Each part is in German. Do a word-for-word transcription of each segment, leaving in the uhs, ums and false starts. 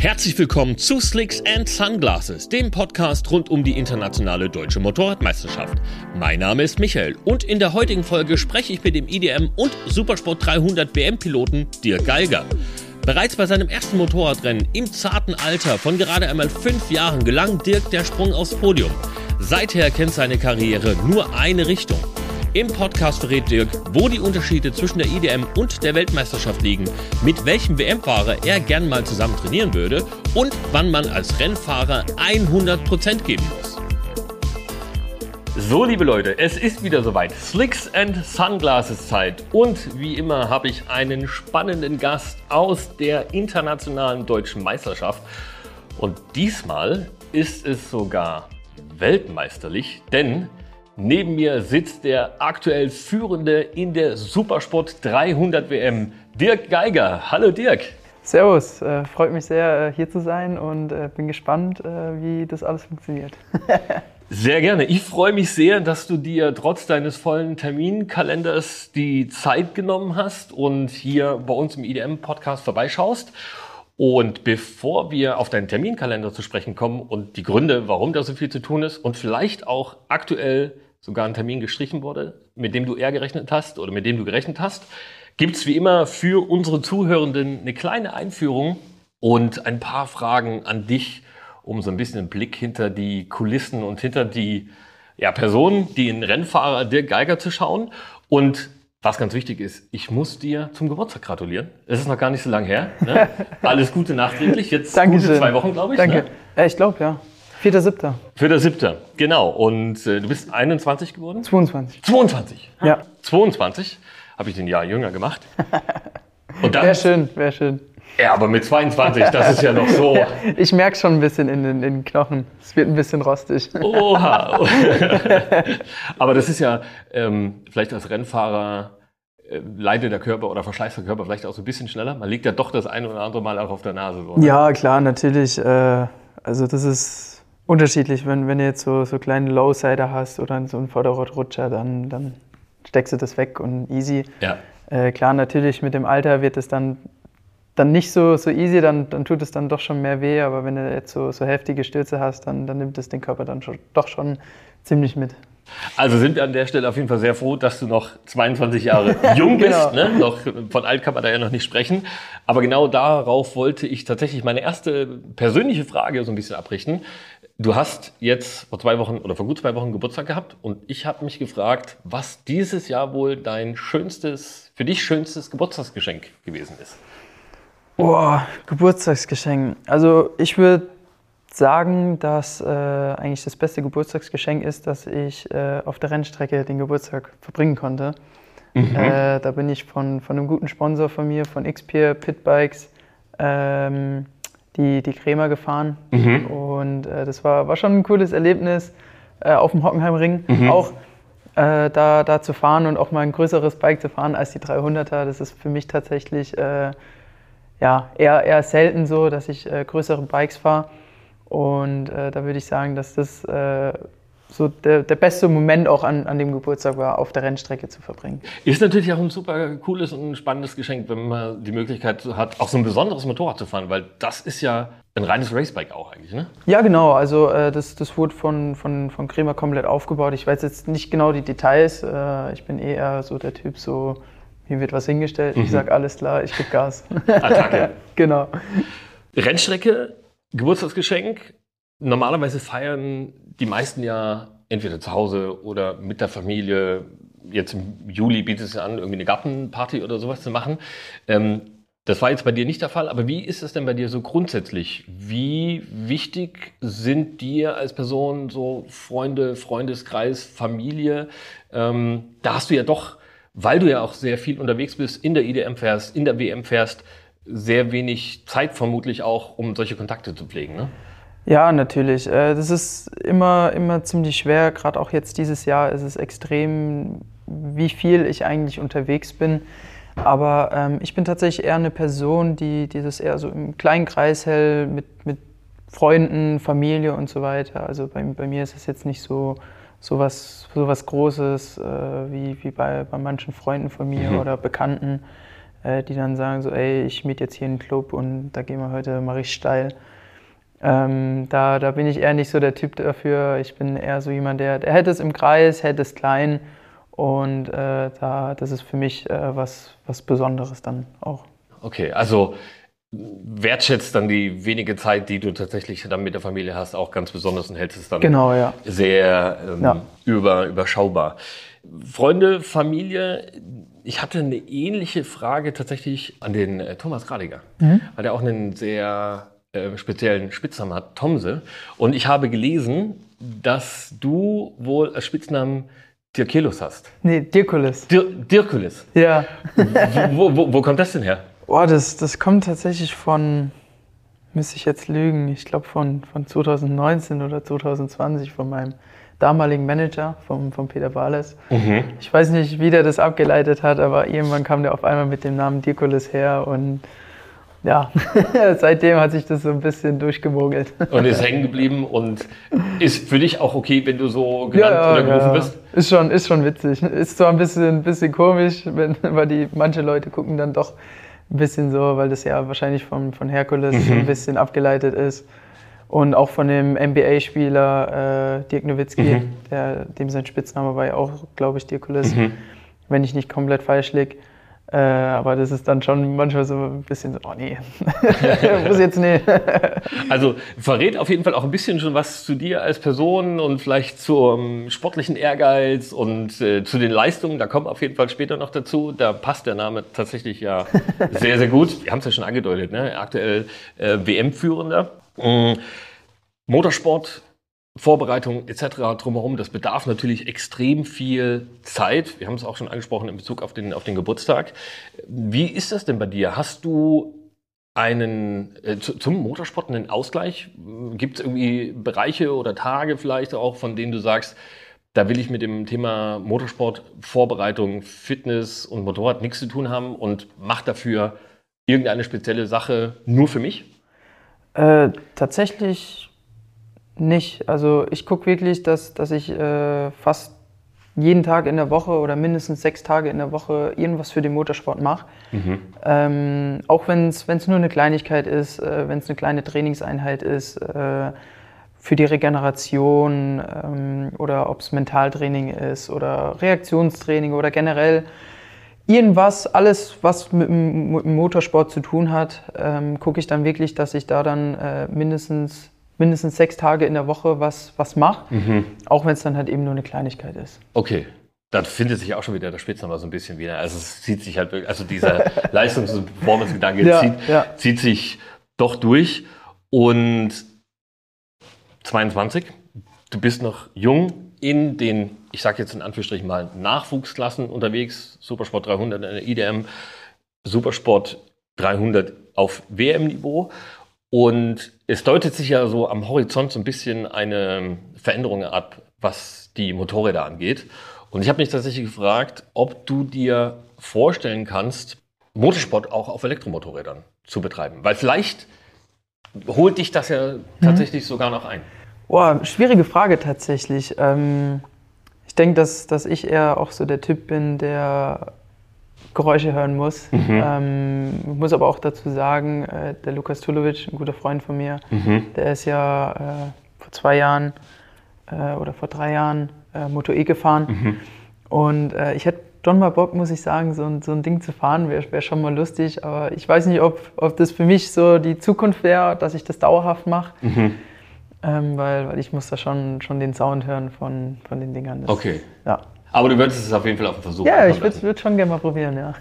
Herzlich willkommen zu Slicks and Sunglasses, dem Podcast rund um die internationale deutsche Motorradmeisterschaft. Mein Name ist Michael und in der heutigen Folge spreche ich mit dem I D M und Supersport dreihundert B M-Piloten Dirk Geiger. Bereits bei seinem ersten Motorradrennen im zarten Alter von gerade einmal fünf Jahren gelang Dirk der Sprung aufs Podium. Seither kennt seine Karriere nur eine Richtung. Im Podcast verrät Dirk, wo die Unterschiede zwischen der I D M und der Weltmeisterschaft liegen, mit welchem W M-Fahrer er gern mal zusammen trainieren würde und wann man als Rennfahrer hundert Prozent geben muss. So, liebe Leute, es ist wieder soweit. Slicks and Sunglasses Zeit. Und wie immer habe ich einen spannenden Gast aus der internationalen deutschen Meisterschaft. Und diesmal ist es sogar weltmeisterlich, denn neben mir sitzt der aktuell Führende in der Supersport dreihundert W M, Dirk Geiger. Hallo Dirk. Servus, äh, freut mich sehr, hier zu sein und äh, bin gespannt, äh, wie das alles funktioniert. Sehr gerne. Ich freue mich sehr, dass du dir trotz deines vollen Terminkalenders die Zeit genommen hast und hier bei uns im I D M-Podcast vorbeischaust. Und bevor wir auf deinen Terminkalender zu sprechen kommen und die Gründe, warum da so viel zu tun ist und vielleicht auch aktuell sogar ein Termin gestrichen wurde, mit dem du eher gerechnet hast oder mit dem du gerechnet hast, gibt es wie immer für unsere Zuhörenden eine kleine Einführung und ein paar Fragen an dich, um so ein bisschen einen Blick hinter die Kulissen und hinter die ja, Personen, die in Rennfahrer Dirk Geiger zu schauen. Und was ganz wichtig ist, ich muss dir zum Geburtstag gratulieren. Es ist noch gar nicht so lange her. Ne? Alles Gute nachträglich. Jetzt gute zwei Wochen, glaube ich. Danke. Ne? Ich glaube, ja. vierter siebter vierter siebter genau. Und äh, du bist einundzwanzig geworden? zweiundzwanzig zweiundzwanzig Ja. zweiundzwanzig Habe ich den Jahr jünger gemacht. Und dann, wäre schön, wäre schön. Ja, aber mit zweiundzwanzig, das ist ja noch so. Ja, ich merke schon ein bisschen in den, in den Knochen. Es wird ein bisschen rostig. Oha. Aber das ist ja ähm, vielleicht als Rennfahrer äh, leidet der Körper oder verschleißt der Körper vielleicht auch so ein bisschen schneller. Man liegt ja doch das ein oder andere Mal auch auf der Nase. So, ja, klar, natürlich. Äh, also das ist unterschiedlich. Wenn, wenn du jetzt so, so kleine Lowsider hast oder so einen Vorderradrutscher, dann, dann steckst du das weg und easy. Ja. Äh, klar, natürlich mit dem Alter wird es dann... dann nicht so, so easy, dann, dann tut es dann doch schon mehr weh. Aber wenn du jetzt so, so heftige Stürze hast, dann, dann nimmt es den Körper dann schon, doch schon ziemlich mit. Also sind wir an der Stelle auf jeden Fall sehr froh, dass du noch zweiundzwanzig Jahre jung bist. Genau. Ne? Noch, von alt kann man da ja noch nicht sprechen. Aber genau darauf wollte ich tatsächlich meine erste persönliche Frage so ein bisschen abrichten. Du hast jetzt vor zwei Wochen oder vor gut zwei Wochen Geburtstag gehabt und ich habe mich gefragt, was dieses Jahr wohl dein schönstes, für dich schönstes Geburtstagsgeschenk gewesen ist. Boah, Geburtstagsgeschenk. Also ich würde sagen, dass äh, eigentlich das beste Geburtstagsgeschenk ist, dass ich äh, auf der Rennstrecke den Geburtstag verbringen konnte. Mhm. Äh, da bin ich von, von einem guten Sponsor von mir, von Xpier Pitbikes, ähm, die, die Kremer gefahren. Mhm. Und äh, das war, war schon ein cooles Erlebnis äh, auf dem Hockenheimring. Mhm. Auch äh, da, da zu fahren und auch mal ein größeres Bike zu fahren als die dreihunderter, das ist für mich tatsächlich... Äh, Ja, eher, eher selten so, dass ich äh, größere Bikes fahre und äh, da würde ich sagen, dass das äh, so der, der beste Moment auch an, an dem Geburtstag war, auf der Rennstrecke zu verbringen. Ist natürlich auch ein super cooles und spannendes Geschenk, wenn man die Möglichkeit hat, auch so ein besonderes Motorrad zu fahren, weil das ist ja ein reines Racebike auch eigentlich, ne? Ja, genau, also äh, das, das wurde von, von, von Kremer komplett aufgebaut. Ich weiß jetzt nicht genau die Details, äh, ich bin eher so der Typ so... Hier wird was hingestellt, ich mhm. sage alles klar, ich gebe Gas. Attacke. Genau. Rennstrecke, Geburtstagsgeschenk. Normalerweise feiern die meisten ja entweder zu Hause oder mit der Familie. Jetzt im Juli bietet es ja an, irgendwie eine Gartenparty oder sowas zu machen. Ähm, das war jetzt bei dir nicht der Fall, aber wie ist das denn bei dir so grundsätzlich? Wie wichtig sind dir als Person so Freunde, Freundeskreis, Familie? Ähm, da hast du ja doch... Weil du ja auch sehr viel unterwegs bist, in der I D M fährst, in der W M fährst, sehr wenig Zeit vermutlich auch, um solche Kontakte zu pflegen, ne? Ja, natürlich. Das ist immer, immer ziemlich schwer. Gerade auch jetzt dieses Jahr ist es extrem, wie viel ich eigentlich unterwegs bin. Aber ähm, ich bin tatsächlich eher eine Person, die, die das eher so im kleinen Kreis hält, mit, mit Freunden, Familie und so weiter. Also bei, bei mir ist es jetzt nicht so... sowas so was Großes äh, wie, wie bei, bei manchen Freunden von mir mhm. oder Bekannten. äh, die dann sagen so, ey, ich miete jetzt hier einen Club und da gehen wir heute mal richtig steil. Ähm, da, da bin ich eher nicht so der Typ dafür. Ich bin eher so jemand, der, der hält es im Kreis, hält es klein. Und äh, da, das ist für mich äh, was, was Besonderes dann auch. Okay, also wertschätzt dann die wenige Zeit, die du tatsächlich dann mit der Familie hast, auch ganz besonders und hältst es dann genau, ja. sehr ähm, ja. über, überschaubar. Freunde, Familie, ich hatte eine ähnliche Frage tatsächlich an den äh, Thomas Radiger, mhm. weil der auch einen sehr äh, speziellen Spitznamen hat, Tomse. Und ich habe gelesen, dass du wohl als Spitznamen Dirkelos hast. Nee, Dirkules. Dir Dirkules? Ja. wo, wo, wo kommt das denn her? Oh, das, das kommt tatsächlich von, müsste ich jetzt lügen, ich glaube von, von zwanzig neunzehn oder zwanzig zwanzig, von meinem damaligen Manager, vom, vom Peter Bahles. Mhm. Ich weiß nicht, wie der das abgeleitet hat, aber irgendwann kam der auf einmal mit dem Namen Dirkules her und ja, seitdem hat sich das so ein bisschen durchgemogelt. Und ist hängen geblieben und ist für dich auch okay, wenn du so genannt ja, oder gerufen ja. bist? Ist schon, ist schon witzig. Ist zwar ein bisschen, ein bisschen komisch, wenn, weil die, manche Leute gucken dann doch ein bisschen so, weil das ja wahrscheinlich von, von Herkules mhm. ein bisschen abgeleitet ist. Und auch von dem N B A-Spieler äh, Dirk Nowitzki, mhm. der, dem sein Spitzname war ja auch, glaube ich, Dirkules, mhm. wenn ich nicht komplett falsch liege. Äh, aber das ist dann schon manchmal so ein bisschen so, oh nee, muss jetzt nee. Also verrät auf jeden Fall auch ein bisschen schon was zu dir als Person und vielleicht zum sportlichen Ehrgeiz und äh, zu den Leistungen, da kommen auf jeden Fall später noch dazu. Da passt der Name tatsächlich ja sehr, sehr gut. Wir haben es ja schon angedeutet, ne? Aktuell äh, W M-Führender, ähm, Motorsport, Vorbereitung et cetera drumherum, das bedarf natürlich extrem viel Zeit. Wir haben es auch schon angesprochen in Bezug auf den, auf den Geburtstag. Wie ist das denn bei dir? Hast du einen äh, zum Motorsport einen Ausgleich? Gibt es irgendwie Bereiche oder Tage vielleicht auch, von denen du sagst, da will ich mit dem Thema Motorsport, Vorbereitung, Fitness und Motorrad nichts zu tun haben und mach dafür irgendeine spezielle Sache nur für mich? Äh, tatsächlich... Nicht. Also ich gucke wirklich, dass, dass ich äh, fast jeden Tag in der Woche oder mindestens sechs Tage in der Woche irgendwas für den Motorsport mache. Mhm. Ähm, auch wenn es nur eine Kleinigkeit ist, äh, wenn es eine kleine Trainingseinheit ist, äh, für die Regeneration ähm, oder ob es Mentaltraining ist oder Reaktionstraining oder generell irgendwas, alles, was mit dem, mit dem Motorsport zu tun hat, ähm, gucke ich dann wirklich, dass ich da dann äh, mindestens mindestens sechs Tage in der Woche was, was macht, mhm. auch wenn es dann halt eben nur eine Kleinigkeit ist. Okay, dann findet sich auch schon wieder der Spitzname so ein bisschen wieder. Also es zieht sich halt, also dieser Leistungs- und Performance-Gedanke ja, zieht, ja. zieht sich doch durch. Und zweiundzwanzig, du bist noch jung in den, ich sage jetzt in Anführungsstrichen mal, Nachwuchsklassen unterwegs, Supersport dreihundert in der I D M, Supersport dreihundert auf W M-Niveau. Und es deutet sich ja so am Horizont so ein bisschen eine Veränderung ab, was die Motorräder angeht. Und ich habe mich tatsächlich gefragt, ob du dir vorstellen kannst, Motorsport auch auf Elektromotorrädern zu betreiben. Weil vielleicht holt dich das ja tatsächlich mhm. sogar noch ein. Boah, schwierige Frage tatsächlich. Ähm, ich denke, dass, dass ich eher auch so der Typ bin, der Geräusche hören muss. Mhm. Ähm, muss aber auch dazu sagen, äh, der Lukas Tulovic, ein guter Freund von mir, mhm. der ist ja äh, vor zwei Jahren äh, oder vor drei Jahren äh, Moto E gefahren. Mhm. Und äh, ich hätte schon mal Bock, muss ich sagen, so ein, so ein Ding zu fahren, wäre wär schon mal lustig. Aber ich weiß nicht, ob, ob das für mich so die Zukunft wäre, dass ich das dauerhaft mache. Mhm. Ähm, weil, weil ich muss da schon, schon den Sound hören von, von den Dingern. Das, okay. Ja. Aber du würdest es auf jeden Fall auf den Versuch machen. Ja, ich würde es schon gerne mal probieren, ja.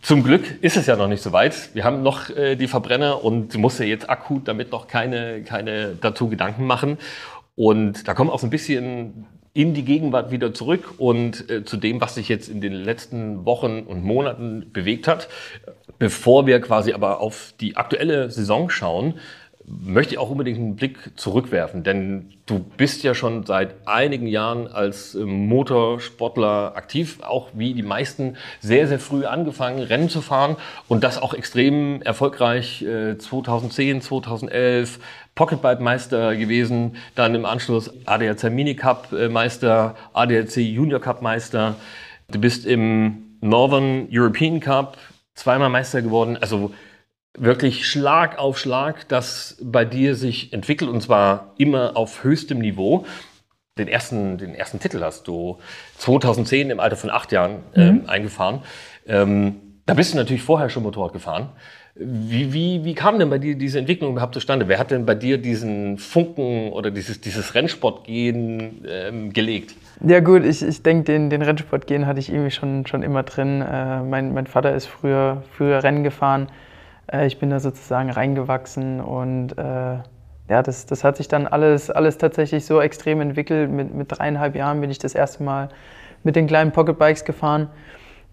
Zum Glück ist es ja noch nicht so weit. Wir haben noch äh, die Verbrenner und du musst ja jetzt akut damit noch keine, keine dazu Gedanken machen. Und da kommen auch so ein bisschen in die Gegenwart wieder zurück und äh, zu dem, was sich jetzt in den letzten Wochen und Monaten bewegt hat. Bevor wir quasi aber auf die aktuelle Saison schauen, möchte ich auch unbedingt einen Blick zurückwerfen, denn du bist ja schon seit einigen Jahren als Motorsportler aktiv, auch wie die meisten sehr, sehr früh angefangen, Rennen zu fahren und das auch extrem erfolgreich. zwanzig zehn, zwanzig elf Pocket Bike Meister gewesen, dann im Anschluss A D A C Mini-Cup Meister, A D A C Junior-Cup Meister. Du bist im Northern European Cup zweimal Meister geworden. Also wirklich Schlag auf Schlag, das bei dir sich entwickelt, und zwar immer auf höchstem Niveau. Den ersten, den ersten Titel hast du zweitausendzehn im Alter von acht Jahren ähm, mhm. eingefahren. Ähm, da bist du natürlich vorher schon Motorrad gefahren. Wie, wie, wie kam denn bei dir diese Entwicklung überhaupt zustande? Wer hat denn bei dir diesen Funken oder dieses, dieses Rennsportgehen ähm, gelegt? Ja gut, ich, ich denke, den, den Rennsportgehen hatte ich irgendwie schon, schon immer drin. Äh, mein, mein Vater ist früher, früher Rennen gefahren. Äh, ich bin da sozusagen reingewachsen und äh, ja, das, das hat sich dann alles, alles tatsächlich so extrem entwickelt. Mit, mit dreieinhalb Jahren bin ich das erste Mal mit den kleinen Pocketbikes gefahren.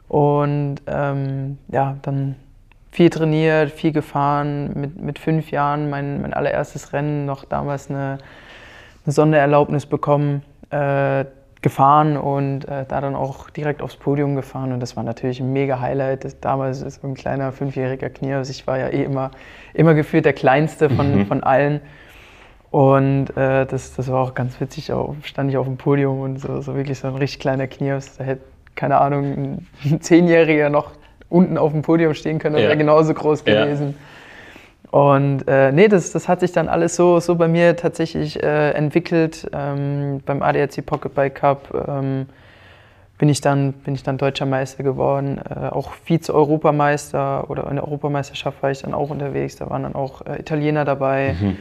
Und ähm, ja, dann viel trainiert, viel gefahren. Mit, mit fünf Jahren mein, mein allererstes Rennen, noch damals eine, eine Sondererlaubnis bekommen, äh, gefahren und äh, da dann auch direkt aufs Podium gefahren. Und das war natürlich ein mega Highlight. Das, damals ist so ein kleiner fünfjähriger Knirps. Ich war ja eh immer, immer gefühlt der Kleinste von, mhm. von allen. Und äh, das, das war auch ganz witzig. Auch, stand ich auf dem Podium und so, so wirklich so ein richtig kleiner Knirps. Da hätte, keine Ahnung, ein Zehnjähriger noch unten auf dem Podium stehen können, das ja. wäre genauso groß gewesen. Ja. Und äh, nee, das, das hat sich dann alles so, so bei mir tatsächlich äh, entwickelt. Ähm, beim A D A C Pocket Bike Cup ähm, bin, ich dann, bin ich dann deutscher Meister geworden, äh, auch Vize-Europameister, oder in der Europameisterschaft war ich dann auch unterwegs, da waren dann auch äh, Italiener dabei. Mhm.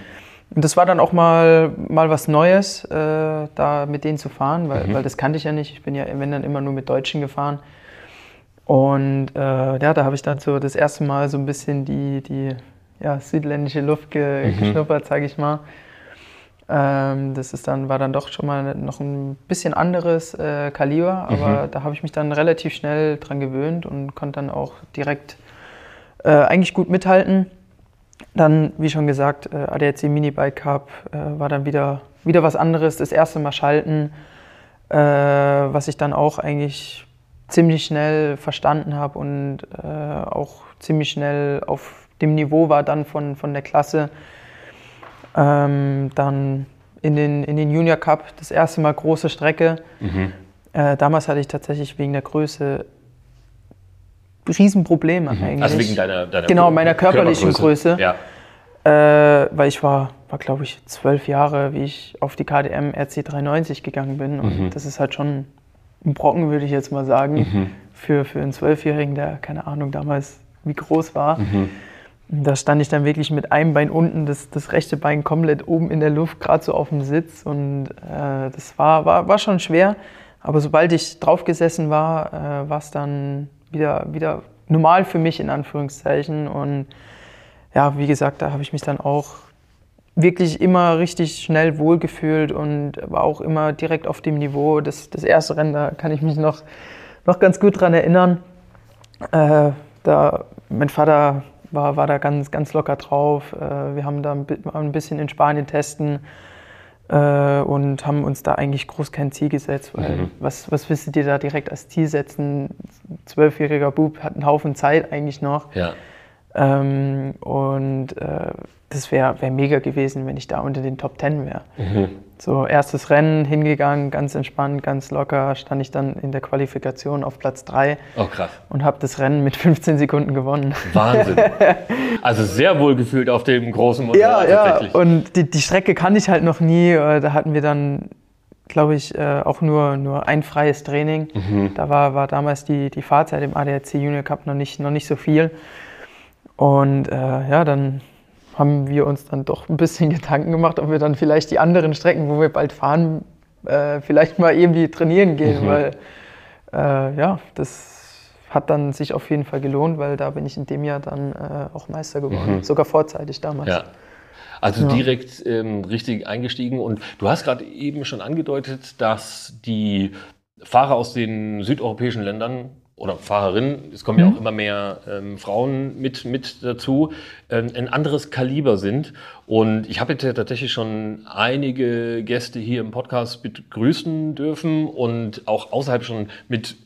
Und das war dann auch mal, mal was Neues, äh, da mit denen zu fahren, weil, mhm. weil das kannte ich ja nicht. Ich bin ja, wenn dann, immer nur mit Deutschen gefahren. Und äh, ja, da habe ich dann so das erste Mal so ein bisschen die, die ja, südländische Luft ge- mhm. geschnuppert, sage ich mal. Ähm, das ist dann, war dann doch schon mal noch ein bisschen anderes äh, Kaliber, aber mhm. da habe ich mich dann relativ schnell dran gewöhnt und konnte dann auch direkt äh, eigentlich gut mithalten. Dann, wie schon gesagt, äh, A D A C Mini-Bike Cup äh, war dann wieder, wieder was anderes. Das erste Mal Schalten, äh, was ich dann auch eigentlich ziemlich schnell verstanden habe und äh, auch ziemlich schnell auf dem Niveau war dann von, von der Klasse. Ähm, dann in den, in den Junior Cup, das erste Mal große Strecke. Mhm. Äh, damals hatte ich tatsächlich wegen der Größe Riesenprobleme mhm. eigentlich. Also wegen deiner, deiner Genau, meiner körperlichen Größe. Ja. Äh, weil ich war, war glaube ich, zwölf Jahre, wie ich auf die K D M R C dreihundertneunzig gegangen bin. Und mhm. das ist halt schon ein Brocken, würde ich jetzt mal sagen, mhm. für, für einen Zwölfjährigen, der, keine Ahnung, damals wie groß war. Mhm. Da stand ich dann wirklich mit einem Bein unten, das, das rechte Bein komplett oben in der Luft, gerade so auf dem Sitz. Und äh, das war, war, war schon schwer. Aber sobald ich draufgesessen war, äh, war es dann wieder, wieder normal für mich, in Anführungszeichen. Und ja, wie gesagt, da habe ich mich dann auch wirklich immer richtig schnell wohlgefühlt und war auch immer direkt auf dem Niveau. Das, das erste Rennen, da kann ich mich noch, noch ganz gut dran erinnern. Äh, da, mein Vater war, war da ganz, ganz locker drauf. Äh, wir haben da ein bisschen in Spanien testen äh, und haben uns da eigentlich groß kein Ziel gesetzt. Weil mhm. was, was willst du dir da direkt als Ziel setzen? Ein zwölfjähriger Bub hat einen Haufen Zeit eigentlich noch. Ja. Ähm, und äh, das wäre wär mega gewesen, wenn ich da unter den Top Ten wäre. Mhm. So, erstes Rennen hingegangen, ganz entspannt, ganz locker, stand ich dann in der Qualifikation auf Platz drei. Oh, krass. Und habe das Rennen mit fünfzehn Sekunden gewonnen. Wahnsinn. Also sehr wohlgefühlt auf dem großen Modell. Ja, ja. Und die, die Strecke kannte ich halt noch nie. Da hatten wir dann, glaube ich, äh, auch nur, nur ein freies Training. Mhm. Da war, war damals die, die Fahrzeit im A D A C Junior Cup noch nicht, noch nicht so viel. Und äh, ja, dann haben wir uns dann doch ein bisschen Gedanken gemacht, ob wir dann vielleicht die anderen Strecken, wo wir bald fahren, äh, vielleicht mal irgendwie trainieren gehen, mhm. weil äh, ja, das hat dann sich auf jeden Fall gelohnt, weil da bin ich in dem Jahr dann äh, auch Meister geworden, mhm. sogar vorzeitig damals. Ja. Also ja. direkt ähm, richtig eingestiegen, und du hast gerade eben schon angedeutet, dass die Fahrer aus den südeuropäischen Ländern oder Fahrerinnen, es kommen mhm. ja auch immer mehr ähm, Frauen mit, mit dazu, ähm, ein anderes Kaliber sind. Und ich habe jetzt ja tatsächlich schon einige Gäste hier im Podcast begrüßen dürfen und auch außerhalb schon mit,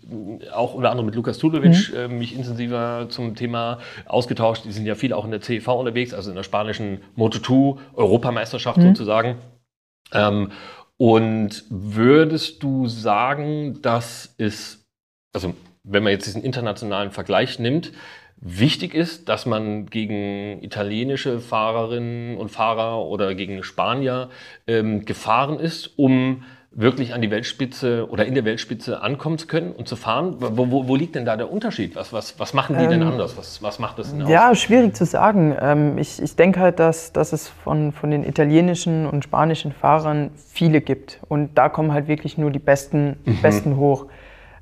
auch unter anderem mit Lukas Tulovic, mhm. äh, mich intensiver zum Thema ausgetauscht. Die sind ja viel auch in der C E V unterwegs, also in der spanischen Moto zwei, Europameisterschaft mhm. sozusagen. Ähm, und würdest du sagen, dass es, also wenn man jetzt diesen internationalen Vergleich nimmt, Wichtig ist, dass man gegen italienische Fahrerinnen und Fahrer oder gegen Spanier ähm, gefahren ist, um wirklich an die Weltspitze oder in der Weltspitze ankommen zu können und zu fahren? Wo, wo, wo liegt denn da der Unterschied? Was, was, was machen die ähm, denn anders? Was, was macht das denn aus? Ja, schwierig zu sagen. Ähm, ich ich denke halt, dass, dass es von, von den italienischen und spanischen Fahrern viele gibt. Und da kommen halt wirklich nur die Besten, die mhm. Besten hoch.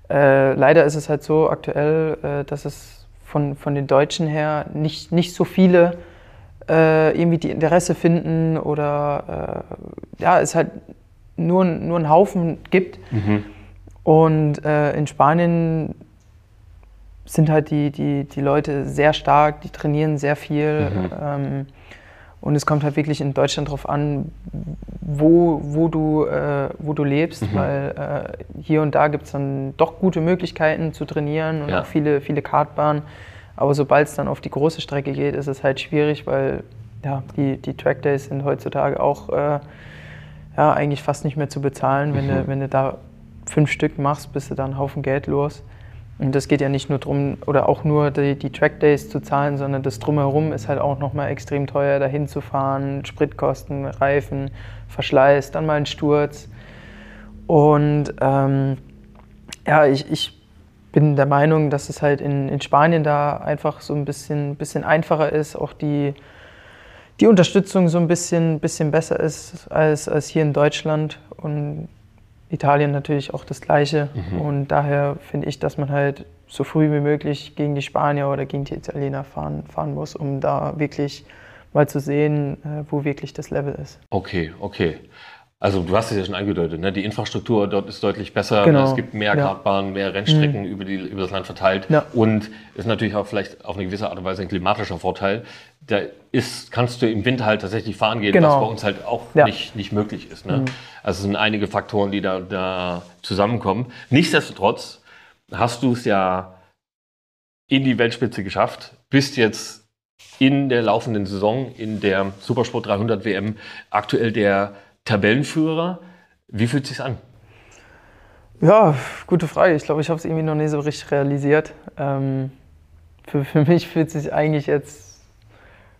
Äh, leider ist es halt so aktuell, äh, dass es von, von den Deutschen her nicht, nicht so viele äh, irgendwie die Interesse finden oder äh, ja, es halt Nur, nur einen Haufen gibt. Mhm. Und äh, in Spanien sind halt die, die, die Leute sehr stark, die trainieren sehr viel. Mhm. Ähm, und es kommt halt wirklich in Deutschland drauf an, wo, wo, du, äh, wo du lebst, mhm. weil äh, hier und da gibt es dann doch gute Möglichkeiten zu trainieren und ja. auch viele, viele Kartbahnen. Aber sobald es dann auf die große Strecke geht, ist es halt schwierig, weil ja, die, die Trackdays sind heutzutage auch äh, ja, eigentlich fast nicht mehr zu bezahlen, wenn, mhm. du, wenn du da fünf Stück machst, bist du da einen Haufen Geld los. Und das geht ja nicht nur drum, oder auch nur die, die Trackdays zu zahlen, sondern das Drumherum ist halt auch nochmal extrem teuer, da hinzufahren, Spritkosten, Reifen, Verschleiß, dann mal ein Sturz. Und ähm, ja, ich, ich bin der Meinung, dass es halt in, in Spanien da einfach so ein bisschen, bisschen einfacher ist, auch die die Unterstützung so ein bisschen, bisschen besser ist als, als hier in Deutschland und Italien natürlich auch das Gleiche. Mhm. Und daher finde ich, dass man halt so früh wie möglich gegen die Spanier oder gegen die Italiener fahren, fahren muss, um da wirklich mal zu sehen, wo wirklich das Level ist. Okay, okay. Also du hast es ja schon angedeutet, ne? Die Infrastruktur dort ist deutlich besser, genau. Es gibt mehr ja. Kartbahnen, mehr Rennstrecken mhm. über, die, über das Land verteilt ja. und ist natürlich auch vielleicht auf eine gewisse Art und Weise ein klimatischer Vorteil. Da ist, kannst du im Winter halt tatsächlich fahren gehen, genau. was bei uns halt auch ja. nicht, nicht möglich ist. Ne? Mhm. Also es sind einige Faktoren, die da, da zusammenkommen. Nichtsdestotrotz hast du es ja in die Weltspitze geschafft, bist jetzt in der laufenden Saison, in der Supersport dreihundert W M aktuell der Tabellenführer, wie fühlt es sich an? Ja, gute Frage. Ich glaube, ich habe es irgendwie noch nicht so richtig realisiert. Ähm, für, für mich fühlt es sich eigentlich jetzt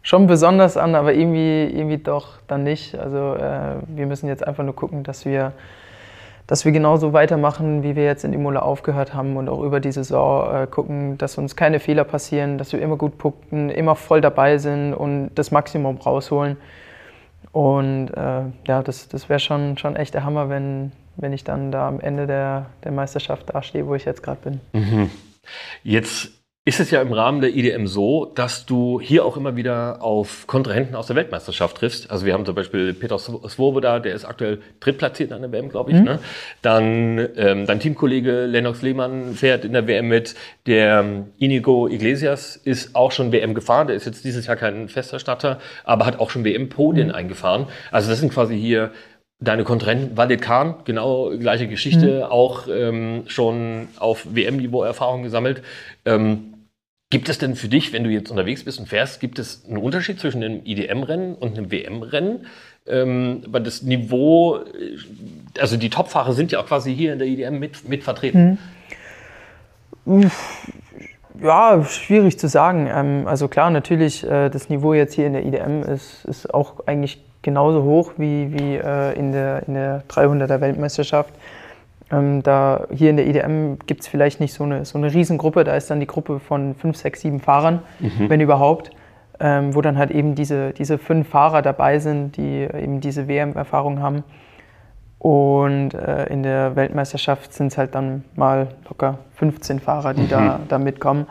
schon besonders an, aber irgendwie, irgendwie doch dann nicht. Also äh, wir müssen jetzt einfach nur gucken, dass wir, dass wir genauso weitermachen, wie wir jetzt in Imola aufgehört haben und auch über die Saison äh, gucken, dass uns keine Fehler passieren, dass wir immer gut punkten, immer voll dabei sind und das Maximum rausholen. Und äh, ja, das, das wäre schon, schon echt der Hammer, wenn, wenn ich dann da am Ende der, der Meisterschaft dastehe, wo ich jetzt gerade bin. Mhm. Jetzt ist es ja im Rahmen der I D M so, dass du hier auch immer wieder auf Kontrahenten aus der Weltmeisterschaft triffst. Also wir haben zum Beispiel Peter Svoboda, der ist aktuell drittplatziert an der W M, glaube ich. Mhm. Ne? Dann ähm, dein Teamkollege Lennox Lehmann fährt in der W M mit. Der Inigo Iglesias ist auch schon W M gefahren. Der ist jetzt dieses Jahr kein Festerstatter, aber hat auch schon W M-Podien mhm. eingefahren. Also das sind quasi hier deine Kontrahenten. Walid Khan, genau gleiche Geschichte, mhm. auch ähm, schon auf W M-Niveau Erfahrung gesammelt. Ähm, Gibt es denn für dich, wenn du jetzt unterwegs bist und fährst, gibt es einen Unterschied zwischen einem I D M-Rennen und einem W M-Rennen? Ähm, weil das Niveau, also die Topfahrer sind ja auch quasi hier in der I D M mit, mit vertreten. Hm. Ja, schwierig zu sagen. Ähm, also klar, natürlich, äh, das Niveau jetzt hier in der I D M ist, ist auch eigentlich genauso hoch wie, wie äh, in der, in der dreihunderter Weltmeisterschaft. Ähm, da hier in der I D M gibt es vielleicht nicht so eine, so eine Riesengruppe, da ist dann die Gruppe von fünf, sechs, sieben Fahrern, mhm. wenn überhaupt, ähm, wo dann halt eben diese, diese fünf Fahrer dabei sind, die eben diese W M-Erfahrung haben. Und äh, in der Weltmeisterschaft sind es halt dann mal locker fünfzehn Fahrer, die mhm. da, da mitkommen.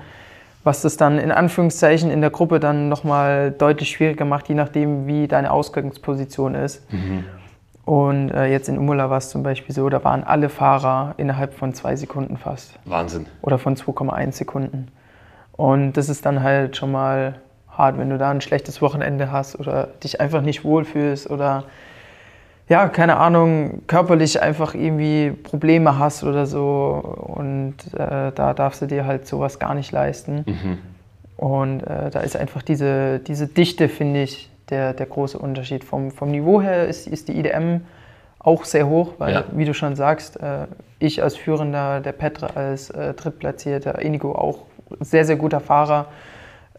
Was das dann in Anführungszeichen in der Gruppe dann nochmal deutlich schwieriger macht, je nachdem, wie deine Ausgangsposition ist. Mhm. Und äh, jetzt in Imola war es zum Beispiel so, da waren alle Fahrer innerhalb von zwei Sekunden fast. Wahnsinn. Oder von zwei Komma eins Sekunden. Und das ist dann halt schon mal hart, wenn du da ein schlechtes Wochenende hast oder dich einfach nicht wohlfühlst oder, ja, keine Ahnung, körperlich einfach irgendwie Probleme hast oder so. Und äh, da darfst du dir halt sowas gar nicht leisten. Mhm. Und äh, da ist einfach diese, diese Dichte, finde ich, Der, der große Unterschied. Vom, vom Niveau her ist, ist die I D M auch sehr hoch, weil, ja. wie du schon sagst, äh, ich als Führender, der Petre als äh, Drittplatzierter, Inigo auch sehr, sehr guter Fahrer.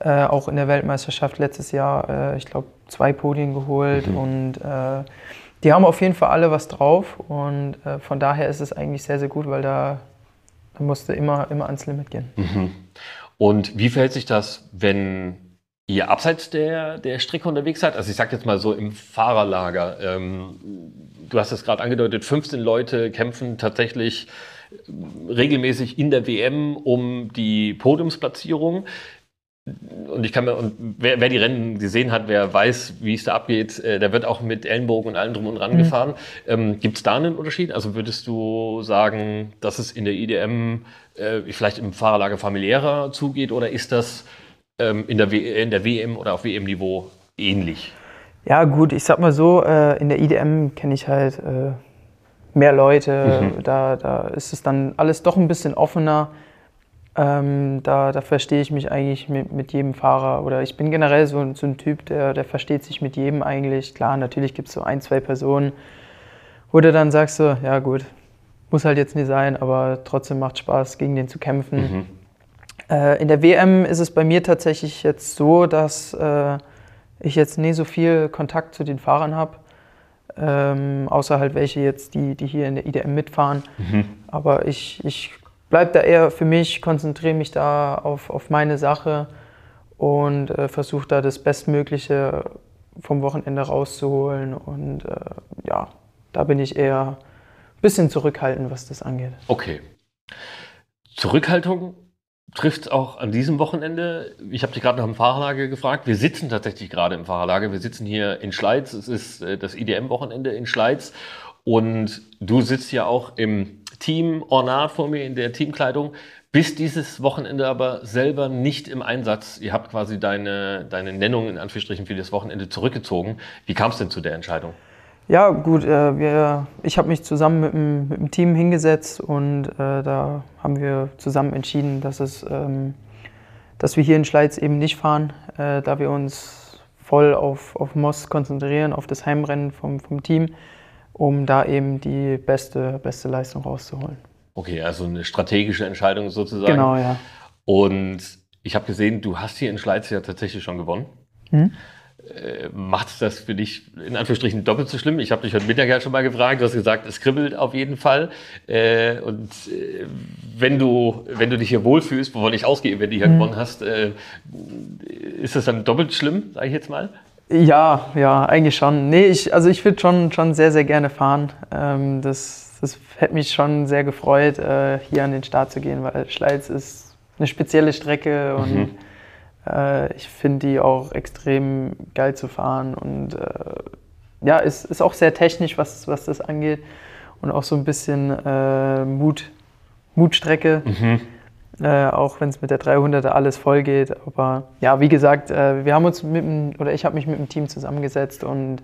Äh, auch in der Weltmeisterschaft letztes Jahr, äh, ich glaube, zwei Podien geholt. Mhm. Und äh, die haben auf jeden Fall alle was drauf. Und äh, von daher ist es eigentlich sehr, sehr gut, weil da, da musste immer, immer ans Limit gehen. Mhm. Und wie verhält sich das, wenn ihr abseits der, der Strecke unterwegs seid? Also ich sag jetzt mal so im Fahrerlager. Ähm, du hast es gerade angedeutet, fünfzehn Leute kämpfen tatsächlich regelmäßig in der W M um die Podiumsplatzierung. Und ich kann mir, und wer, wer die Rennen gesehen hat, wer weiß, wie es da abgeht, äh, der wird auch mit Ellenbogen und allem drum und dran mhm. gefahren. Ähm, gibt es da einen Unterschied? Also würdest du sagen, dass es in der I D M äh, vielleicht im Fahrerlager familiärer zugeht, oder ist das ähm, in der W- in der W M oder auf W M-Niveau ähnlich? Ja gut, ich sag mal so, äh, in der I D M kenne ich halt äh, mehr Leute, mhm. da, da ist es dann alles doch ein bisschen offener. Ähm, da, da verstehe ich mich eigentlich mit, mit jedem Fahrer, oder ich bin generell so, so ein Typ, der, der versteht sich mit jedem eigentlich. Klar, natürlich gibt es so ein, zwei Personen, wo du dann sagst so, ja gut, muss halt jetzt nicht sein, aber trotzdem macht Spaß, gegen den zu kämpfen. Mhm. Äh, in der W M ist es bei mir tatsächlich jetzt so, dass äh, ich jetzt nicht so viel Kontakt zu den Fahrern habe. Ähm, außer halt welche jetzt, die, die hier in der I D M mitfahren. Mhm. Aber ich, ich bleib da eher für mich, konzentriere mich da auf, auf meine Sache und äh, versuche da das Bestmögliche vom Wochenende rauszuholen. Und äh, ja, da bin ich eher ein bisschen zurückhaltend, was das angeht. Okay. Zurückhaltung trifft es auch an diesem Wochenende. Ich habe dich gerade nach dem Fahrerlager gefragt. Wir sitzen tatsächlich gerade im Fahrerlager. Wir sitzen hier in Schleiz. Es ist äh, das I D M-Wochenende in Schleiz. Und du sitzt ja auch im Team-Ornat vor mir in der Teamkleidung, bist dieses Wochenende aber selber nicht im Einsatz. Ihr habt quasi deine, deine Nennung in Anführungsstrichen für das Wochenende zurückgezogen. Wie kam es denn zu der Entscheidung? Ja gut, äh, wir, ich habe mich zusammen mit dem, mit dem Team hingesetzt und äh, da haben wir zusammen entschieden, dass, es, ähm, dass wir hier in Schleiz eben nicht fahren, äh, da wir uns voll auf, auf Most konzentrieren, auf das Heimrennen vom, vom Team, um da eben die beste, beste Leistung rauszuholen. Okay, also eine strategische Entscheidung sozusagen. Genau, ja. Und ich habe gesehen, du hast hier in Schleiz ja tatsächlich schon gewonnen. Hm? Äh, macht das für dich in Anführungsstrichen doppelt so schlimm? Ich habe dich heute Mittag ja schon mal gefragt, du hast gesagt, es kribbelt auf jeden Fall. Äh, und äh, wenn du, wenn du dich hier wohlfühlst, wovon ich ausgehe, wenn du hier hm. gewonnen hast, äh, ist das dann doppelt schlimm, sage ich jetzt mal? Ja, ja, eigentlich schon. Nee, ich, also ich würde schon, schon sehr, sehr gerne fahren. Ähm, das, das hätte mich schon sehr gefreut, äh, hier an den Start zu gehen, weil Schleiz ist eine spezielle Strecke und mhm. äh, ich finde die auch extrem geil zu fahren. Und äh, ja, es ist, ist auch sehr technisch, was, was das angeht, und auch so ein bisschen äh, Mut, Mutstrecke. Mhm. Äh, auch wenn es mit der dreihunderter alles voll geht. Aber ja, wie gesagt, äh, wir haben uns mit dem, oder ich habe mich mit dem Team zusammengesetzt und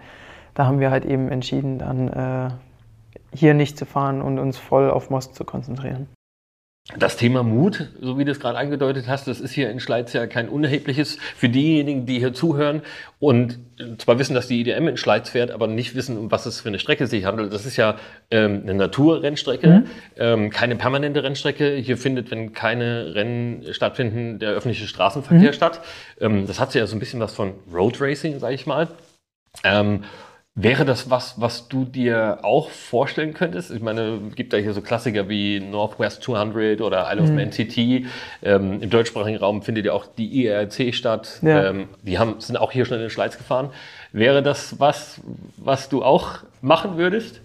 da haben wir halt eben entschieden, dann äh, hier nicht zu fahren und uns voll auf Most zu konzentrieren. Das Thema Mut, so wie du es gerade angedeutet hast, das ist hier in Schleiz ja kein unerhebliches für diejenigen, die hier zuhören und zwar wissen, dass die I D M in Schleiz fährt, aber nicht wissen, um was es für eine Strecke sich handelt. Das ist ja ähm, eine Naturrennstrecke, mhm. ähm, keine permanente Rennstrecke. Hier findet, wenn keine Rennen stattfinden, der öffentliche Straßenverkehr mhm. statt. Ähm, das hat ja so ein bisschen was von Road Racing, sage ich mal. Ähm, Wäre das was, was du dir auch vorstellen könntest? Ich meine, es gibt da hier so Klassiker wie Northwest zweihundert oder Isle of Man T T. Ähm, Im deutschsprachigen Raum findet ja auch die I R C statt. Ja. Ähm, die haben, sind auch hier schon in den Schleiz gefahren. Wäre das was, was du auch machen würdest?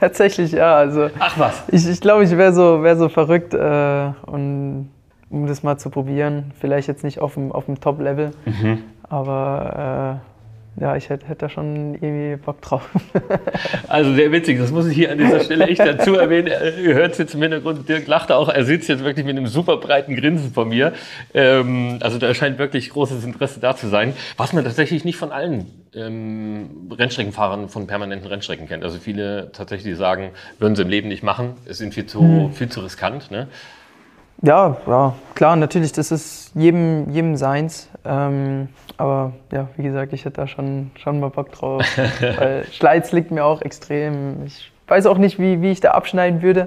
Tatsächlich ja. Also, ach was. Ich glaube, ich, glaub, ich wäre so, wär so verrückt, äh, und, um das mal zu probieren. Vielleicht jetzt nicht auf dem, auf dem Top-Level, mhm. aber... Äh, ja, ich hätte, hätte da schon irgendwie Bock drauf. Also sehr witzig, das muss ich hier an dieser Stelle echt dazu erwähnen. Ihr hört es jetzt im Hintergrund, Dirk lacht auch, er sitzt jetzt wirklich mit einem super breiten Grinsen von mir. Ähm, also da scheint wirklich großes Interesse da zu sein, was man tatsächlich nicht von allen ähm, Rennstreckenfahrern von permanenten Rennstrecken kennt. Also viele tatsächlich sagen, würden sie im Leben nicht machen, es sind viel zu, hm. viel zu riskant. Ne? Ja, ja, klar, natürlich, das ist jedem, jedem seins. Ähm, aber ja, wie gesagt, ich hätte da schon, schon mal Bock drauf. Weil Schleiz liegt mir auch extrem. Ich weiß auch nicht, wie, wie ich da abschneiden würde,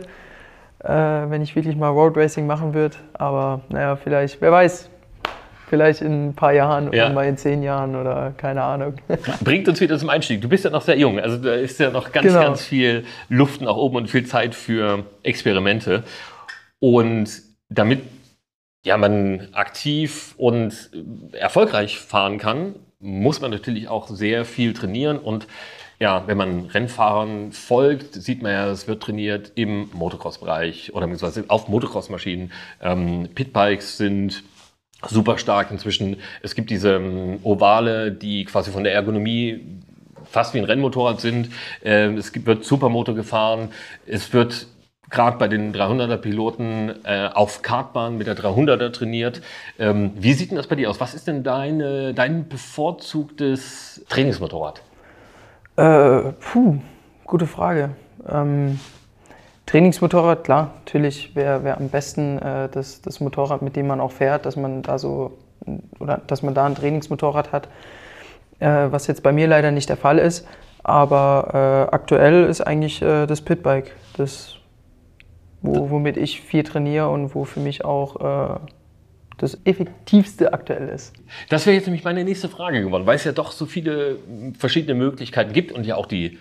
äh, wenn ich wirklich mal Road Racing machen würde. Aber naja, vielleicht, wer weiß. vielleicht in ein paar Jahren ja. oder mal in zehn Jahren oder keine Ahnung. Bringt uns wieder zum Einstieg. Du bist ja noch sehr jung, also da ist ja noch ganz, genau. ganz viel Luft nach oben und viel Zeit für Experimente. Und damit ja, man aktiv und erfolgreich fahren kann, muss man natürlich auch sehr viel trainieren. Und ja, wenn man Rennfahrern folgt, sieht man ja, es wird trainiert im Motocross-Bereich oder beziehungsweise auf Motocross-Maschinen. Ähm, Pitbikes sind super stark inzwischen. Es gibt diese ähm, Ovale, die quasi von der Ergonomie fast wie ein Rennmotorrad sind. Ähm, es gibt, wird Supermoto gefahren. Es wird gerade bei den dreihunderter-Piloten äh, auf Kartbahn mit der dreihunderter trainiert. Ähm, wie sieht denn das bei dir aus? Was ist denn deine, dein bevorzugtes Trainingsmotorrad? Äh, puh, gute Frage. Ähm, Trainingsmotorrad, klar, natürlich wäre wär am besten äh, das, das Motorrad, mit dem man auch fährt, dass man da so oder dass man da ein Trainingsmotorrad hat, äh, was jetzt bei mir leider nicht der Fall ist. Aber äh, aktuell ist eigentlich äh, das Pitbike, das Wo, womit ich viel trainiere und wo für mich auch äh, das effektivste aktuell ist. Das wäre jetzt nämlich meine nächste Frage geworden, weil es ja doch so viele verschiedene Möglichkeiten gibt und ja auch die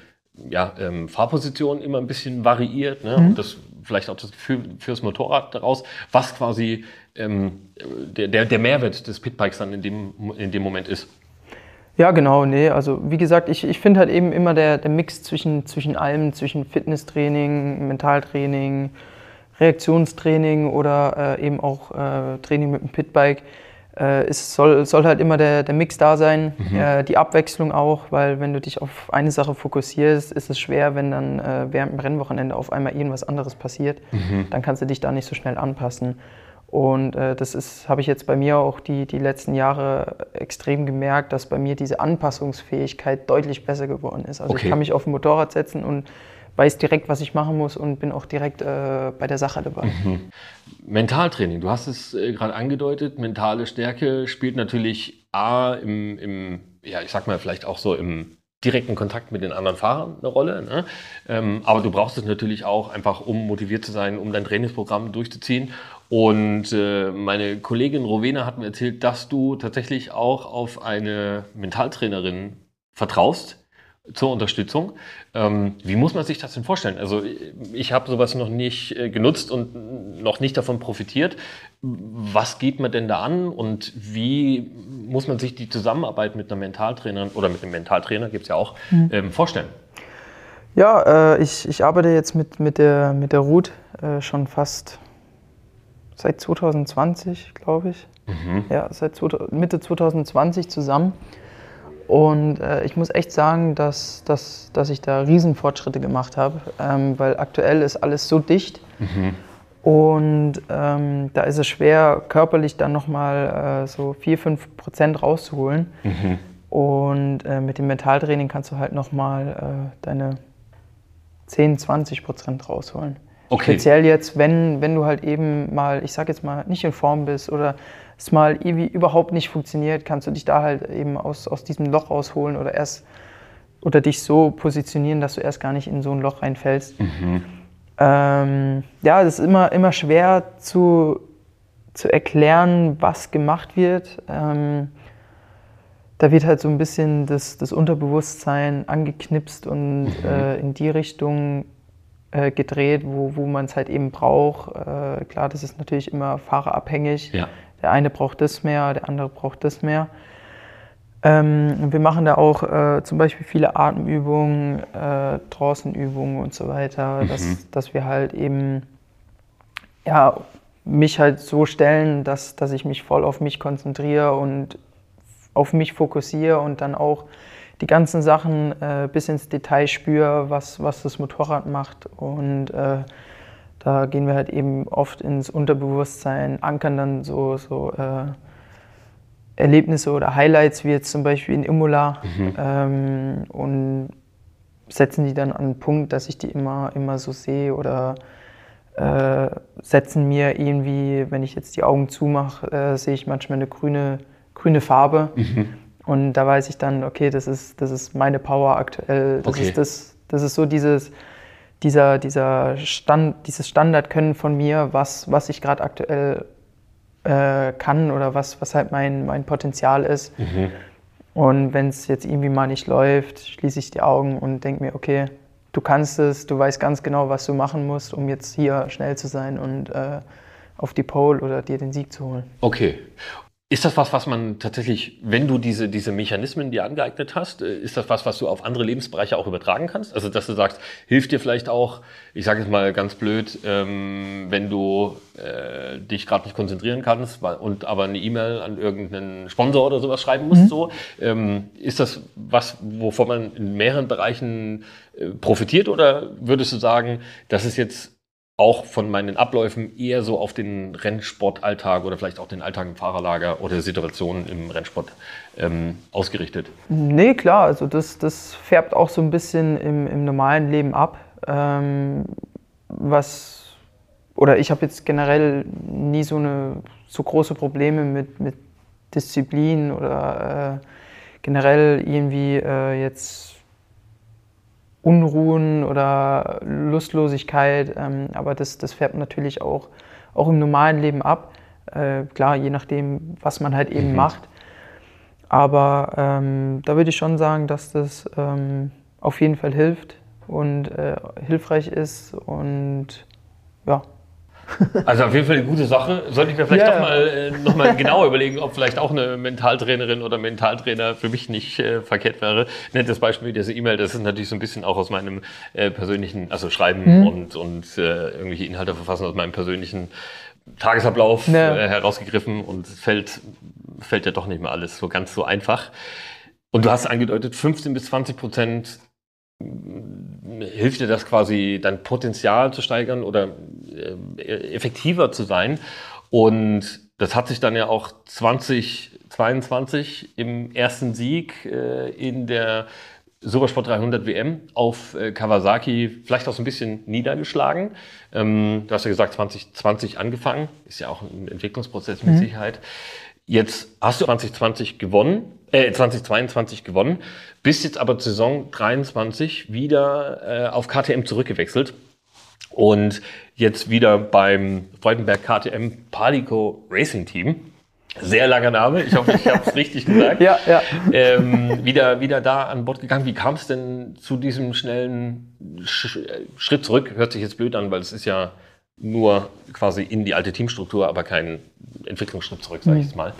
ja, ähm, Fahrposition immer ein bisschen variiert, ne? Mhm. Und das vielleicht auch das Gefühl fürs Motorrad daraus, was quasi ähm, der, der, der Mehrwert des Pitbikes dann in dem, in dem Moment ist. Ja, genau, nee, also wie gesagt, ich, ich finde halt eben immer der, der Mix zwischen, zwischen allem, zwischen Fitnesstraining, Mentaltraining, Reaktionstraining oder äh, eben auch äh, Training mit dem Pitbike, äh, es soll, soll halt immer der, der Mix da sein, mhm. äh, die Abwechslung auch, weil wenn du dich auf eine Sache fokussierst, ist es schwer, wenn dann äh, während dem Rennwochenende auf einmal irgendwas anderes passiert, mhm. dann kannst du dich da nicht so schnell anpassen. Und äh, das ist, habe ich jetzt bei mir auch die, die letzten Jahre extrem gemerkt, dass bei mir diese Anpassungsfähigkeit deutlich besser geworden ist. Also okay. Ich kann mich auf ein Motorrad setzen und weiß direkt, was ich machen muss und bin auch direkt äh, bei der Sache dabei. Mhm. Mentaltraining, du hast es äh, gerade angedeutet, mentale Stärke spielt natürlich A, im, im, ja ich sag mal vielleicht auch so im direkten Kontakt mit den anderen Fahrern eine Rolle, ne? ähm, aber du brauchst es natürlich auch einfach, um motiviert zu sein, um dein Trainingsprogramm durchzuziehen. Und äh, meine Kollegin Rowena hat mir erzählt, dass du tatsächlich auch auf eine Mentaltrainerin vertraust zur Unterstützung. Ähm, wie muss man sich das denn vorstellen? Also ich habe sowas noch nicht äh, genutzt und noch nicht davon profitiert. Was geht man denn da an und wie muss man sich die Zusammenarbeit mit einer Mentaltrainerin oder mit einem Mentaltrainer, gibt es ja auch, mhm. ähm, vorstellen? Ja, äh, ich, ich arbeite jetzt mit, mit, der, mit der Ruth äh, schon fast seit zwanzig zwanzig, glaube ich. Mhm. Ja, seit Mitte zwanzig zwanzig zusammen. Und äh, ich muss echt sagen, dass, dass, dass ich da Riesenfortschritte gemacht habe, ähm, weil aktuell ist alles so dicht. Mhm. Und ähm, da ist es schwer, körperlich dann nochmal äh, so vier bis fünf Prozent rauszuholen. Mhm. Und äh, mit dem Mentaltraining kannst du halt nochmal äh, deine zehn bis zwanzig Prozent rausholen. Okay. Speziell jetzt, wenn, wenn du halt eben mal, ich sag jetzt mal, nicht in Form bist oder es mal irgendwie überhaupt nicht funktioniert, kannst du dich da halt eben aus, aus diesem Loch rausholen oder erst oder dich so positionieren, dass du erst gar nicht in so ein Loch reinfällst. Mhm. Ähm, ja, das ist immer, immer schwer zu, zu erklären, was gemacht wird. Ähm, da wird halt so ein bisschen das, das Unterbewusstsein angeknipst und mhm. äh, in die Richtung gedreht, wo, wo man es halt eben braucht. Äh, klar, das ist natürlich immer fahrerabhängig. Ja. Der eine braucht das mehr, der andere braucht das mehr. Ähm, wir machen da auch äh, zum Beispiel viele Atemübungen, äh, Tranceübungen und so weiter, mhm. dass, dass wir halt eben ja, mich halt so stellen, dass, dass ich mich voll auf mich konzentriere und auf mich fokussiere und dann auch die ganzen Sachen äh, bis ins Detail spüre, was, was das Motorrad macht. Und äh, da gehen wir halt eben oft ins Unterbewusstsein, ankern dann so, so äh, Erlebnisse oder Highlights, wie jetzt zum Beispiel in Imola, mhm. ähm, und setzen die dann an einen Punkt, dass ich die immer, immer so sehe oder äh, setzen mir irgendwie, wenn ich jetzt die Augen zumache, äh, sehe ich manchmal eine grüne, grüne Farbe. Mhm. Und da weiß ich dann, okay, das ist, das ist meine Power aktuell. Das, okay. ist, das, das ist so dieses, dieser, dieser Stand, dieses Standardkönnen von mir, was, was ich gerade aktuell äh, kann oder was, was halt mein, mein Potenzial ist. Mhm. Und wenn es jetzt irgendwie mal nicht läuft, schließe ich die Augen und denke mir, okay, du kannst es, du weißt ganz genau, was du machen musst, um jetzt hier schnell zu sein und äh, auf die Pole oder dir den Sieg zu holen. Okay. Ist das was, was man tatsächlich, wenn du diese, diese Mechanismen dir angeeignet hast, ist das was, was du auf andere Lebensbereiche auch übertragen kannst? Also, dass du sagst, hilft dir vielleicht auch, ich sage jetzt mal ganz blöd, ähm, wenn du äh, dich gerade nicht konzentrieren kannst und aber eine E-Mail an irgendeinen Sponsor oder sowas schreiben musst, mhm. so, ähm, ist das was, wovon man in mehreren Bereichen äh, profitiert? Oder würdest du sagen, das ist jetzt auch von meinen Abläufen eher so auf den Rennsportalltag oder vielleicht auch den Alltag im Fahrerlager oder Situationen im Rennsport ähm, ausgerichtet? Nee, klar, also das, das färbt auch so ein bisschen im, im normalen Leben ab. Ähm, was, oder ich habe jetzt generell nie so, eine, so große Probleme mit, mit Disziplin oder äh, generell irgendwie äh, jetzt Unruhen oder Lustlosigkeit, ähm, aber das, das färbt natürlich auch, auch im normalen Leben ab. Äh, klar, je nachdem, was man halt eben mhm. macht. Aber ähm, da würde ich schon sagen, dass das ähm, auf jeden Fall hilft und äh, hilfreich ist und ja. Also auf jeden Fall eine gute Sache. Sollte ich mir vielleicht ja. doch mal, äh, noch mal genauer überlegen, ob vielleicht auch eine Mentaltrainerin oder Mentaltrainer für mich nicht äh, verkehrt wäre. Nettes Beispiel mit dieser E-Mail, das ist natürlich so ein bisschen auch aus meinem äh, persönlichen, also Schreiben mhm. und, und äh, irgendwelche Inhalte verfassen, aus meinem persönlichen Tagesablauf ja. äh, herausgegriffen und fällt, fällt ja doch nicht mehr alles so ganz so einfach. Und du hast angedeutet, fünfzehn bis zwanzig Prozent hilft dir das quasi, dein Potenzial zu steigern oder äh, effektiver zu sein. Und das hat sich dann ja auch zweitausendzweiundzwanzig im ersten Sieg äh, in der Supersport dreihundert W M auf äh, Kawasaki vielleicht auch so ein bisschen niedergeschlagen. Ähm, du hast ja gesagt, zwanzig zwanzig angefangen. Ist ja auch ein Entwicklungsprozess mit mhm. Sicherheit. Jetzt hast du zwanzig zwanzig gewonnen, äh, zwanzig zweiundzwanzig gewonnen, bist jetzt aber zur Saison dreiundzwanzig wieder äh, auf K T M zurückgewechselt und jetzt wieder beim Freudenberg K T M Palico Racing Team. Sehr langer Name, ich hoffe, ich habe es richtig gesagt. Ja, ja. Ähm, wieder, wieder da an Bord gegangen. Wie kam es denn zu diesem schnellen Sch- Schritt zurück? Hört sich jetzt blöd an, weil es ist ja nur quasi in die alte Teamstruktur, aber kein Entwicklungsschritt zurück, sage ich es mal.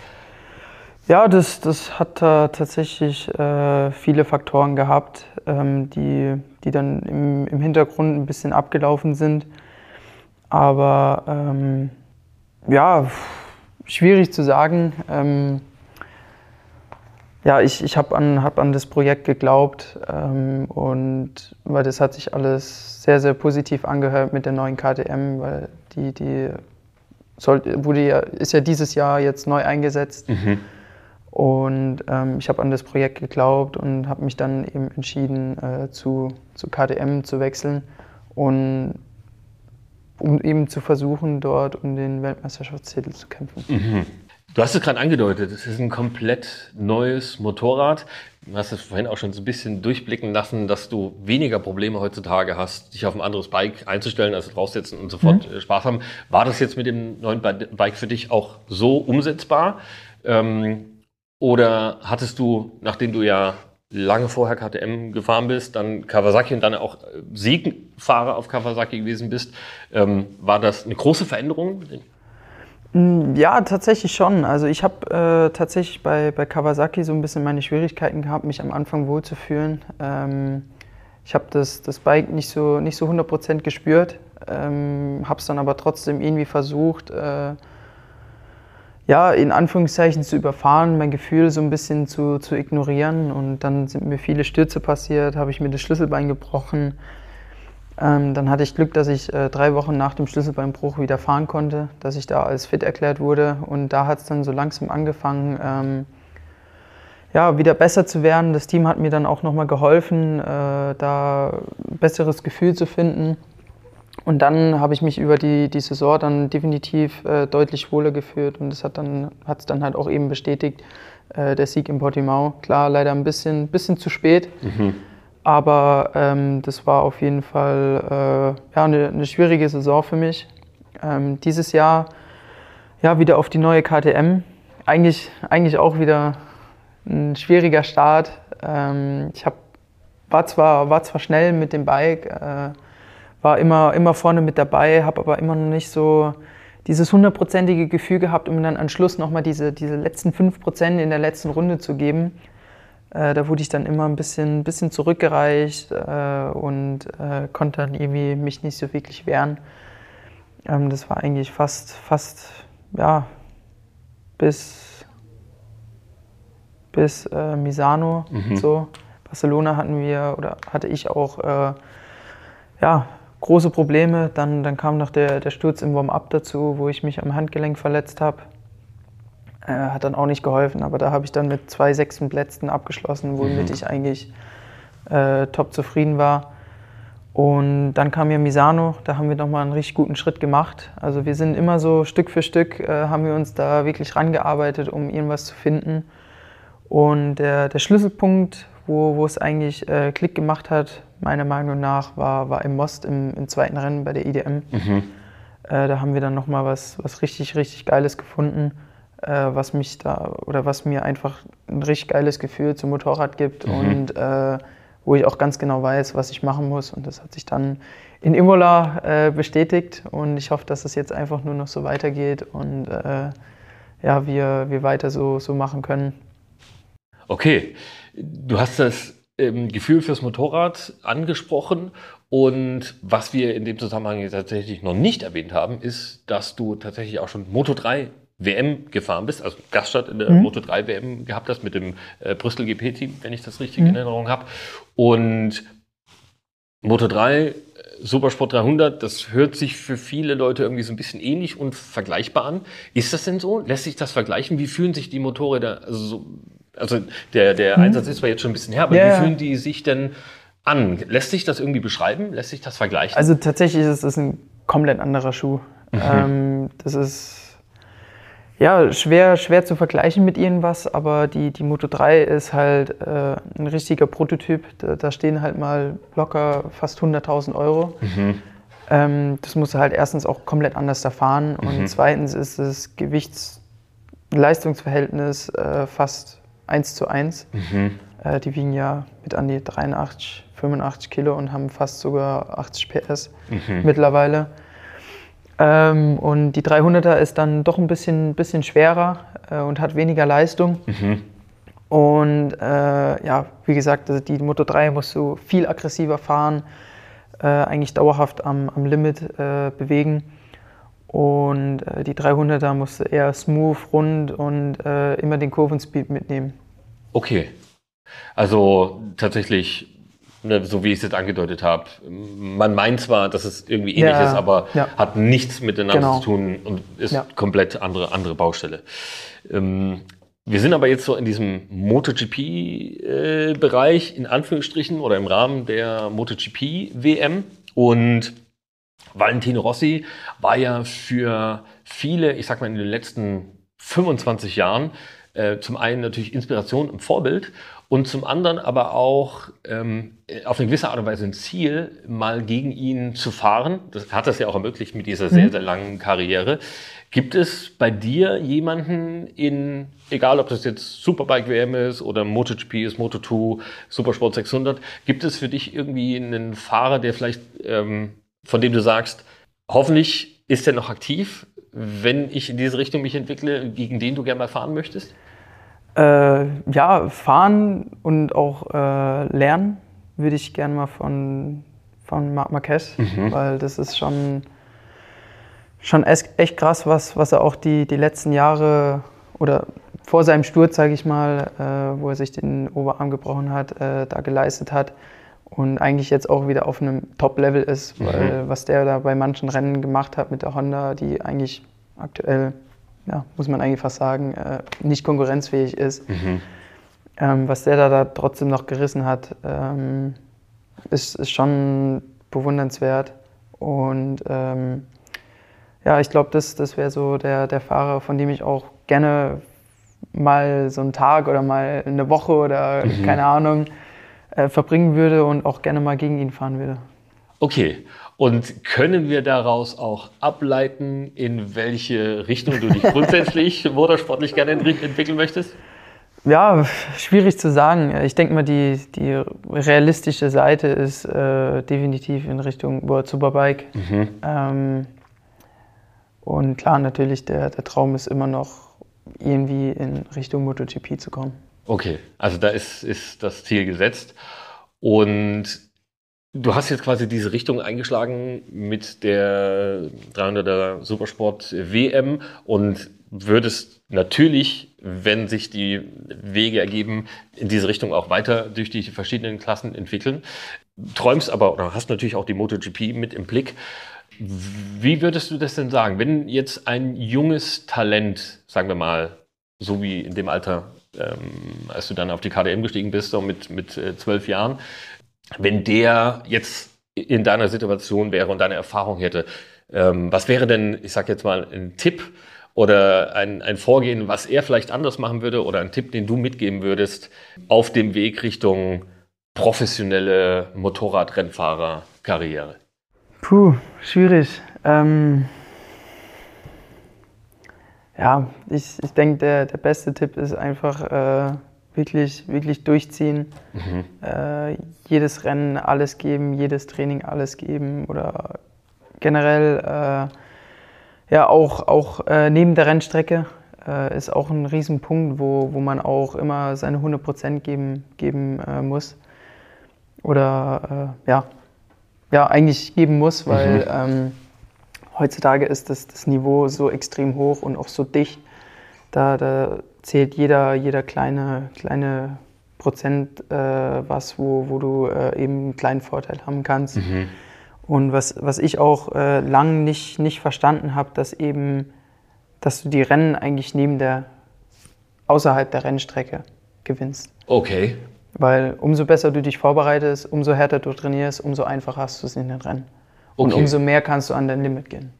Ja, das, das hat äh, tatsächlich äh, viele Faktoren gehabt, ähm, die, die dann im, im Hintergrund ein bisschen abgelaufen sind. Aber ähm, ja, schwierig zu sagen. Ähm, ja, ich, ich habe an, hab an das Projekt geglaubt ähm, und weil das hat sich alles sehr, sehr positiv angehört mit der neuen K T M, weil die, die sollte, wurde ja, ist ja dieses Jahr jetzt neu eingesetzt mhm. und ähm, ich habe an das Projekt geglaubt und habe mich dann eben entschieden, äh, zu, zu K T M zu wechseln und um eben zu versuchen, dort um den Weltmeisterschaftstitel zu kämpfen. Mhm. Du hast es gerade angedeutet, es ist ein komplett neues Motorrad. Du hast es vorhin auch schon so ein bisschen durchblicken lassen, dass du weniger Probleme heutzutage hast, dich auf ein anderes Bike einzustellen, also draufsetzen und sofort mhm. Spaß haben. War das jetzt mit dem neuen Bike für dich auch so umsetzbar? Ähm, oder hattest du, nachdem du ja lange vorher K T M gefahren bist, dann Kawasaki und dann auch Siegfahrer auf Kawasaki gewesen bist, ähm, war das eine große Veränderung? Ja, tatsächlich schon. Also ich habe äh, tatsächlich bei, bei Kawasaki so ein bisschen meine Schwierigkeiten gehabt, mich am Anfang wohlzufühlen. Ähm, ich habe das, das Bike nicht so, nicht so hundert Prozent gespürt, ähm, habe es dann aber trotzdem irgendwie versucht, äh, ja, in Anführungszeichen zu überfahren, mein Gefühl so ein bisschen zu, zu ignorieren. Und dann sind mir viele Stürze passiert, habe ich mir das Schlüsselbein gebrochen. Ähm, dann hatte ich Glück, dass ich äh, drei Wochen nach dem Schlüsselbeinbruch wieder fahren konnte, dass ich da als fit erklärt wurde und da hat es dann so langsam angefangen, ähm, ja, wieder besser zu werden. Das Team hat mir dann auch nochmal geholfen, äh, da ein besseres Gefühl zu finden und dann habe ich mich über die, die Saison dann definitiv äh, deutlich wohler gefühlt und das hat dann, hat es dann halt auch eben bestätigt, äh, der Sieg in Portimao. Klar, leider ein bisschen, bisschen zu spät. Mhm. Aber ähm, das war auf jeden Fall äh, ja, eine, eine schwierige Saison für mich. Ähm, dieses Jahr Ja, wieder auf die neue K T M. Eigentlich, eigentlich auch wieder ein schwieriger Start. Ähm, ich hab, war, zwar, war zwar schnell mit dem Bike, äh, war immer, immer vorne mit dabei, habe aber immer noch nicht so dieses hundertprozentige Gefühl gehabt, um dann am Schluss nochmal diese, diese letzten fünf Prozent in der letzten Runde zu geben. Äh, da wurde ich dann immer ein bisschen, bisschen zurückgereicht äh, und äh, konnte dann irgendwie mich nicht so wirklich wehren. Ähm, das war eigentlich fast, fast ja, bis, bis äh, Misano. Mhm. So. Barcelona hatten wir, oder hatte ich auch, äh, ja, große Probleme. Dann, dann kam noch der, der Sturz im Warm-up dazu, wo ich mich am Handgelenk verletzt habe. Äh, hat dann auch nicht geholfen, aber da habe ich dann mit zwei sechsten Plätzen abgeschlossen, womit mhm. ich eigentlich äh, top zufrieden war. Und dann kam ja Misano, da haben wir nochmal einen richtig guten Schritt gemacht. Also wir sind immer so Stück für Stück, äh, haben wir uns da wirklich rangearbeitet, um irgendwas zu finden. Und der, der Schlüsselpunkt, wo, wo es eigentlich äh, Klick gemacht hat, meiner Meinung nach, war, war im Most im, im zweiten Rennen bei der I D M. Mhm. Äh, da haben wir dann nochmal was, was richtig, richtig Geiles gefunden, äh, was mich da, oder was mir einfach ein richtig geiles Gefühl zum Motorrad gibt. Mhm. Und äh, wo ich auch ganz genau weiß, was ich machen muss. Und das hat sich dann in Imola äh, bestätigt. Und ich hoffe, dass es jetzt einfach nur noch so weitergeht und äh, ja, wir, wir weiter so, so machen können. Okay, du hast das ähm, Gefühl fürs Motorrad angesprochen. Und was wir in dem Zusammenhang tatsächlich noch nicht erwähnt haben, ist, dass du tatsächlich auch schon Moto drei W M gefahren bist, also Gaststadt in der mhm. Moto drei W M gehabt hast mit dem äh, Brüssel G P-Team, wenn ich das richtig mhm. in Erinnerung habe. Und Moto drei, Supersport dreihundert, das hört sich für viele Leute irgendwie so ein bisschen ähnlich und vergleichbar an. Ist das denn so? Lässt sich das vergleichen? Wie fühlen sich die Motorräder, also, so, also der, der mhm. Einsatz ist zwar jetzt schon ein bisschen her, aber yeah. wie fühlen die sich denn an? Lässt sich das irgendwie beschreiben? Lässt sich das vergleichen? Also tatsächlich ist es ein komplett anderer Schuh. Mhm. Ähm, das ist Ja, schwer, schwer zu vergleichen mit irgendwas, aber die, die Moto drei ist halt äh, ein richtiger Prototyp. Da, da stehen halt mal locker fast hunderttausend Euro. Mhm. Ähm, das musst du halt erstens auch komplett anders da fahren und mhm. zweitens ist das Gewichts-Leistungsverhältnis äh, fast eins zu eins. Mhm. Äh, die wiegen ja mit an die dreiundachtzig, fünfundachtzig Kilo und haben fast sogar achtzig P S mhm. mittlerweile. Ähm, und die dreihunderter ist dann doch ein bisschen, bisschen schwerer äh, und hat weniger Leistung. Mhm. Und äh, ja, wie gesagt, also die Moto drei musst du viel aggressiver fahren, äh, eigentlich dauerhaft am, am Limit äh, bewegen. Und äh, die dreihunderter musst du eher smooth, rund und äh, immer den Kurvenspeed mitnehmen. Okay, also tatsächlich, so wie ich es jetzt angedeutet habe. Man meint zwar, dass es irgendwie ähnlich ja, ist, aber ja. hat nichts miteinander genau. zu tun und ist ja. komplett andere, andere Baustelle. Ähm, wir sind aber jetzt so in diesem MotoGP-Bereich, in Anführungsstrichen, oder im Rahmen der MotoGP-W M. Und Valentino Rossi war ja für viele, ich sag mal in den letzten fünfundzwanzig Jahren, äh, zum einen natürlich Inspiration und Vorbild, und zum anderen aber auch ähm, auf eine gewisse Art und Weise ein Ziel, mal gegen ihn zu fahren. Das hat das ja auch ermöglicht mit dieser sehr, sehr langen Karriere. Gibt es bei dir jemanden in, egal ob das jetzt Superbike W M ist oder MotoGP ist, Moto zwei, Supersport sechshundert, gibt es für dich irgendwie einen Fahrer, der vielleicht, ähm, von dem du sagst, hoffentlich ist der noch aktiv, wenn ich in diese Richtung mich entwickle, gegen den du gerne mal fahren möchtest? Äh, ja, fahren und auch äh, lernen würde ich gerne mal von, von Marc Marquez, mhm. weil das ist schon, schon echt krass, was, was er auch die, die letzten Jahre oder vor seinem Sturz, sage ich mal, äh, wo er sich den Oberarm gebrochen hat, äh, da geleistet hat und eigentlich jetzt auch wieder auf einem Top-Level ist, mhm. weil was der da bei manchen Rennen gemacht hat mit der Honda, die eigentlich aktuell, ja, muss man eigentlich fast sagen, äh, nicht konkurrenzfähig ist. Mhm. Ähm, was der da, da trotzdem noch gerissen hat, ähm, ist, ist schon bewundernswert. Und ähm, ja, ich glaube, das, das wäre so der, der Fahrer, von dem ich auch gerne mal so einen Tag oder mal eine Woche oder mhm. keine Ahnung äh, verbringen würde und auch gerne mal gegen ihn fahren würde. Okay. Und können wir daraus auch ableiten, in welche Richtung du dich grundsätzlich motorsportlich gerne entwickeln möchtest? Ja, schwierig zu sagen. Ich denke mal, die, die realistische Seite ist äh, definitiv in Richtung World Superbike. Mhm. Ähm, und klar, natürlich, der, der Traum ist immer noch, irgendwie in Richtung MotoGP zu kommen. Okay, also da ist, ist das Ziel gesetzt. Und du hast jetzt quasi diese Richtung eingeschlagen mit der dreihunderter Supersport W M und würdest natürlich, wenn sich die Wege ergeben, in diese Richtung auch weiter durch die verschiedenen Klassen entwickeln. Träumst aber oder hast natürlich auch die MotoGP mit im Blick. Wie würdest du das denn sagen, wenn jetzt ein junges Talent, sagen wir mal, so wie in dem Alter, ähm, als du dann auf die K T M gestiegen bist, so mit, mit äh, zwölf Jahren, wenn der jetzt in deiner Situation wäre und deine Erfahrung hätte, ähm, was wäre denn, ich sag jetzt mal, ein Tipp oder ein, ein Vorgehen, was er vielleicht anders machen würde oder ein Tipp, den du mitgeben würdest, auf dem Weg Richtung professionelle Motorradrennfahrerkarriere? Puh, schwierig. Ähm ja, ich, ich denke, der, der beste Tipp ist einfach äh, wirklich, wirklich durchziehen. Mhm. Äh, jedes Rennen alles geben, jedes Training alles geben oder generell äh, ja auch, auch äh, neben der Rennstrecke äh, ist auch ein Riesenpunkt, wo, wo man auch immer seine hundert Prozent geben, geben äh, muss. Oder äh, ja. ja, eigentlich geben muss, weil mhm. ähm, heutzutage ist das, das Niveau so extrem hoch und auch so dicht, da, da zählt jeder, jeder kleine, kleine Prozent äh, was, wo, wo du äh, eben einen kleinen Vorteil haben kannst. Mhm. Und was, was ich auch äh, lang nicht, nicht verstanden habe, dass eben, dass du die Rennen eigentlich neben der, außerhalb der Rennstrecke gewinnst. Okay. Weil umso besser du dich vorbereitest, umso härter du trainierst, umso einfacher hast du es in den Rennen. Und okay. Umso mehr kannst du an dein Limit gehen.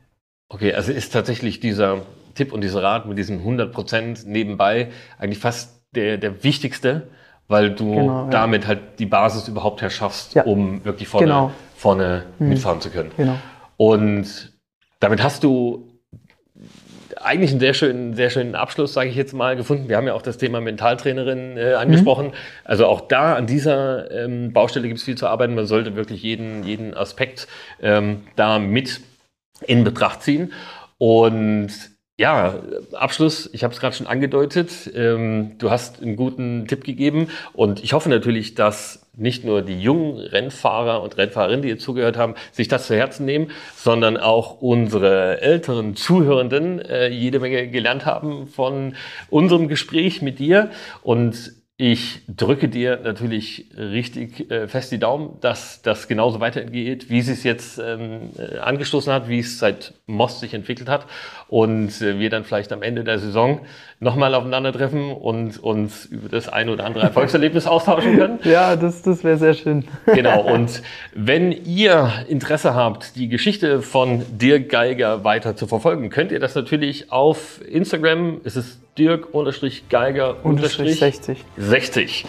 Okay, also ist tatsächlich dieser Tipp und dieser Rat mit diesen hundert Prozent nebenbei eigentlich fast der, der wichtigste, weil du genau, damit ja. halt die Basis überhaupt herschaffst, ja. um wirklich vorne, genau. vorne hm. mitfahren zu können. Genau. Und damit hast du eigentlich einen sehr schönen, sehr schönen Abschluss, sage ich jetzt mal, gefunden. Wir haben ja auch das Thema Mentaltrainerin äh, angesprochen. Mhm. Also auch da an dieser ähm, Baustelle gibt es viel zu arbeiten. Man sollte wirklich jeden, jeden Aspekt ähm, da mit in Betracht ziehen. Und ja, Abschluss, ich habe es gerade schon angedeutet. Ähm, du hast einen guten Tipp gegeben und ich hoffe natürlich, dass nicht nur die jungen Rennfahrer und Rennfahrerinnen, die ihr zugehört haben, sich das zu Herzen nehmen, sondern auch unsere älteren Zuhörenden äh, jede Menge gelernt haben von unserem Gespräch mit dir. Und ich drücke dir natürlich richtig äh, fest die Daumen, dass das genauso weitergeht, wie sie es jetzt ähm, angestoßen hat, wie es seit Most sich entwickelt hat. Und äh, wir dann vielleicht am Ende der Saison nochmal aufeinandertreffen und uns über das ein oder andere Erfolgserlebnis austauschen können. Ja, das, das wäre sehr schön. Genau. Und wenn ihr Interesse habt, die Geschichte von Dirk Geiger weiter zu verfolgen, könnt ihr das natürlich auf Instagram. Es ist Dirk Geiger sechzig.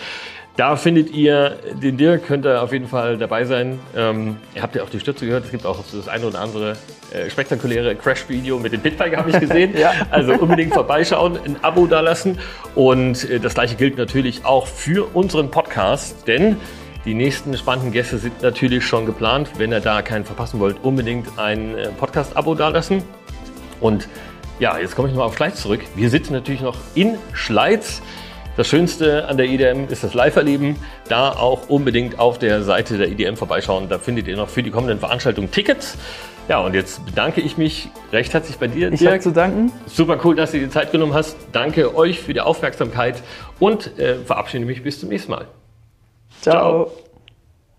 Da findet ihr den Dirk, könnt ihr auf jeden Fall dabei sein. Ähm, ihr habt ja auch die Stütze gehört, es gibt auch das eine oder andere äh, spektakuläre Crash-Video mit dem Pitbike, habe ich gesehen. Ja. Also unbedingt vorbeischauen, ein Abo dalassen. Und äh, das Gleiche gilt natürlich auch für unseren Podcast, denn die nächsten spannenden Gäste sind natürlich schon geplant. Wenn ihr da keinen verpassen wollt, unbedingt ein äh, Podcast-Abo dalassen. Und ja, jetzt komme ich nochmal auf Schleiz zurück. Wir sitzen natürlich noch in Schleiz. Das Schönste an der I D M ist das Live-Erleben. Da auch unbedingt auf der Seite der I D M vorbeischauen. Da findet ihr noch für die kommenden Veranstaltungen Tickets. Ja, und jetzt bedanke ich mich recht herzlich bei dir, Dirk. Ich habe zu danken. Super cool, dass du dir die Zeit genommen hast. Danke euch für die Aufmerksamkeit und äh, verabschiede mich bis zum nächsten Mal. Ciao. Ciao.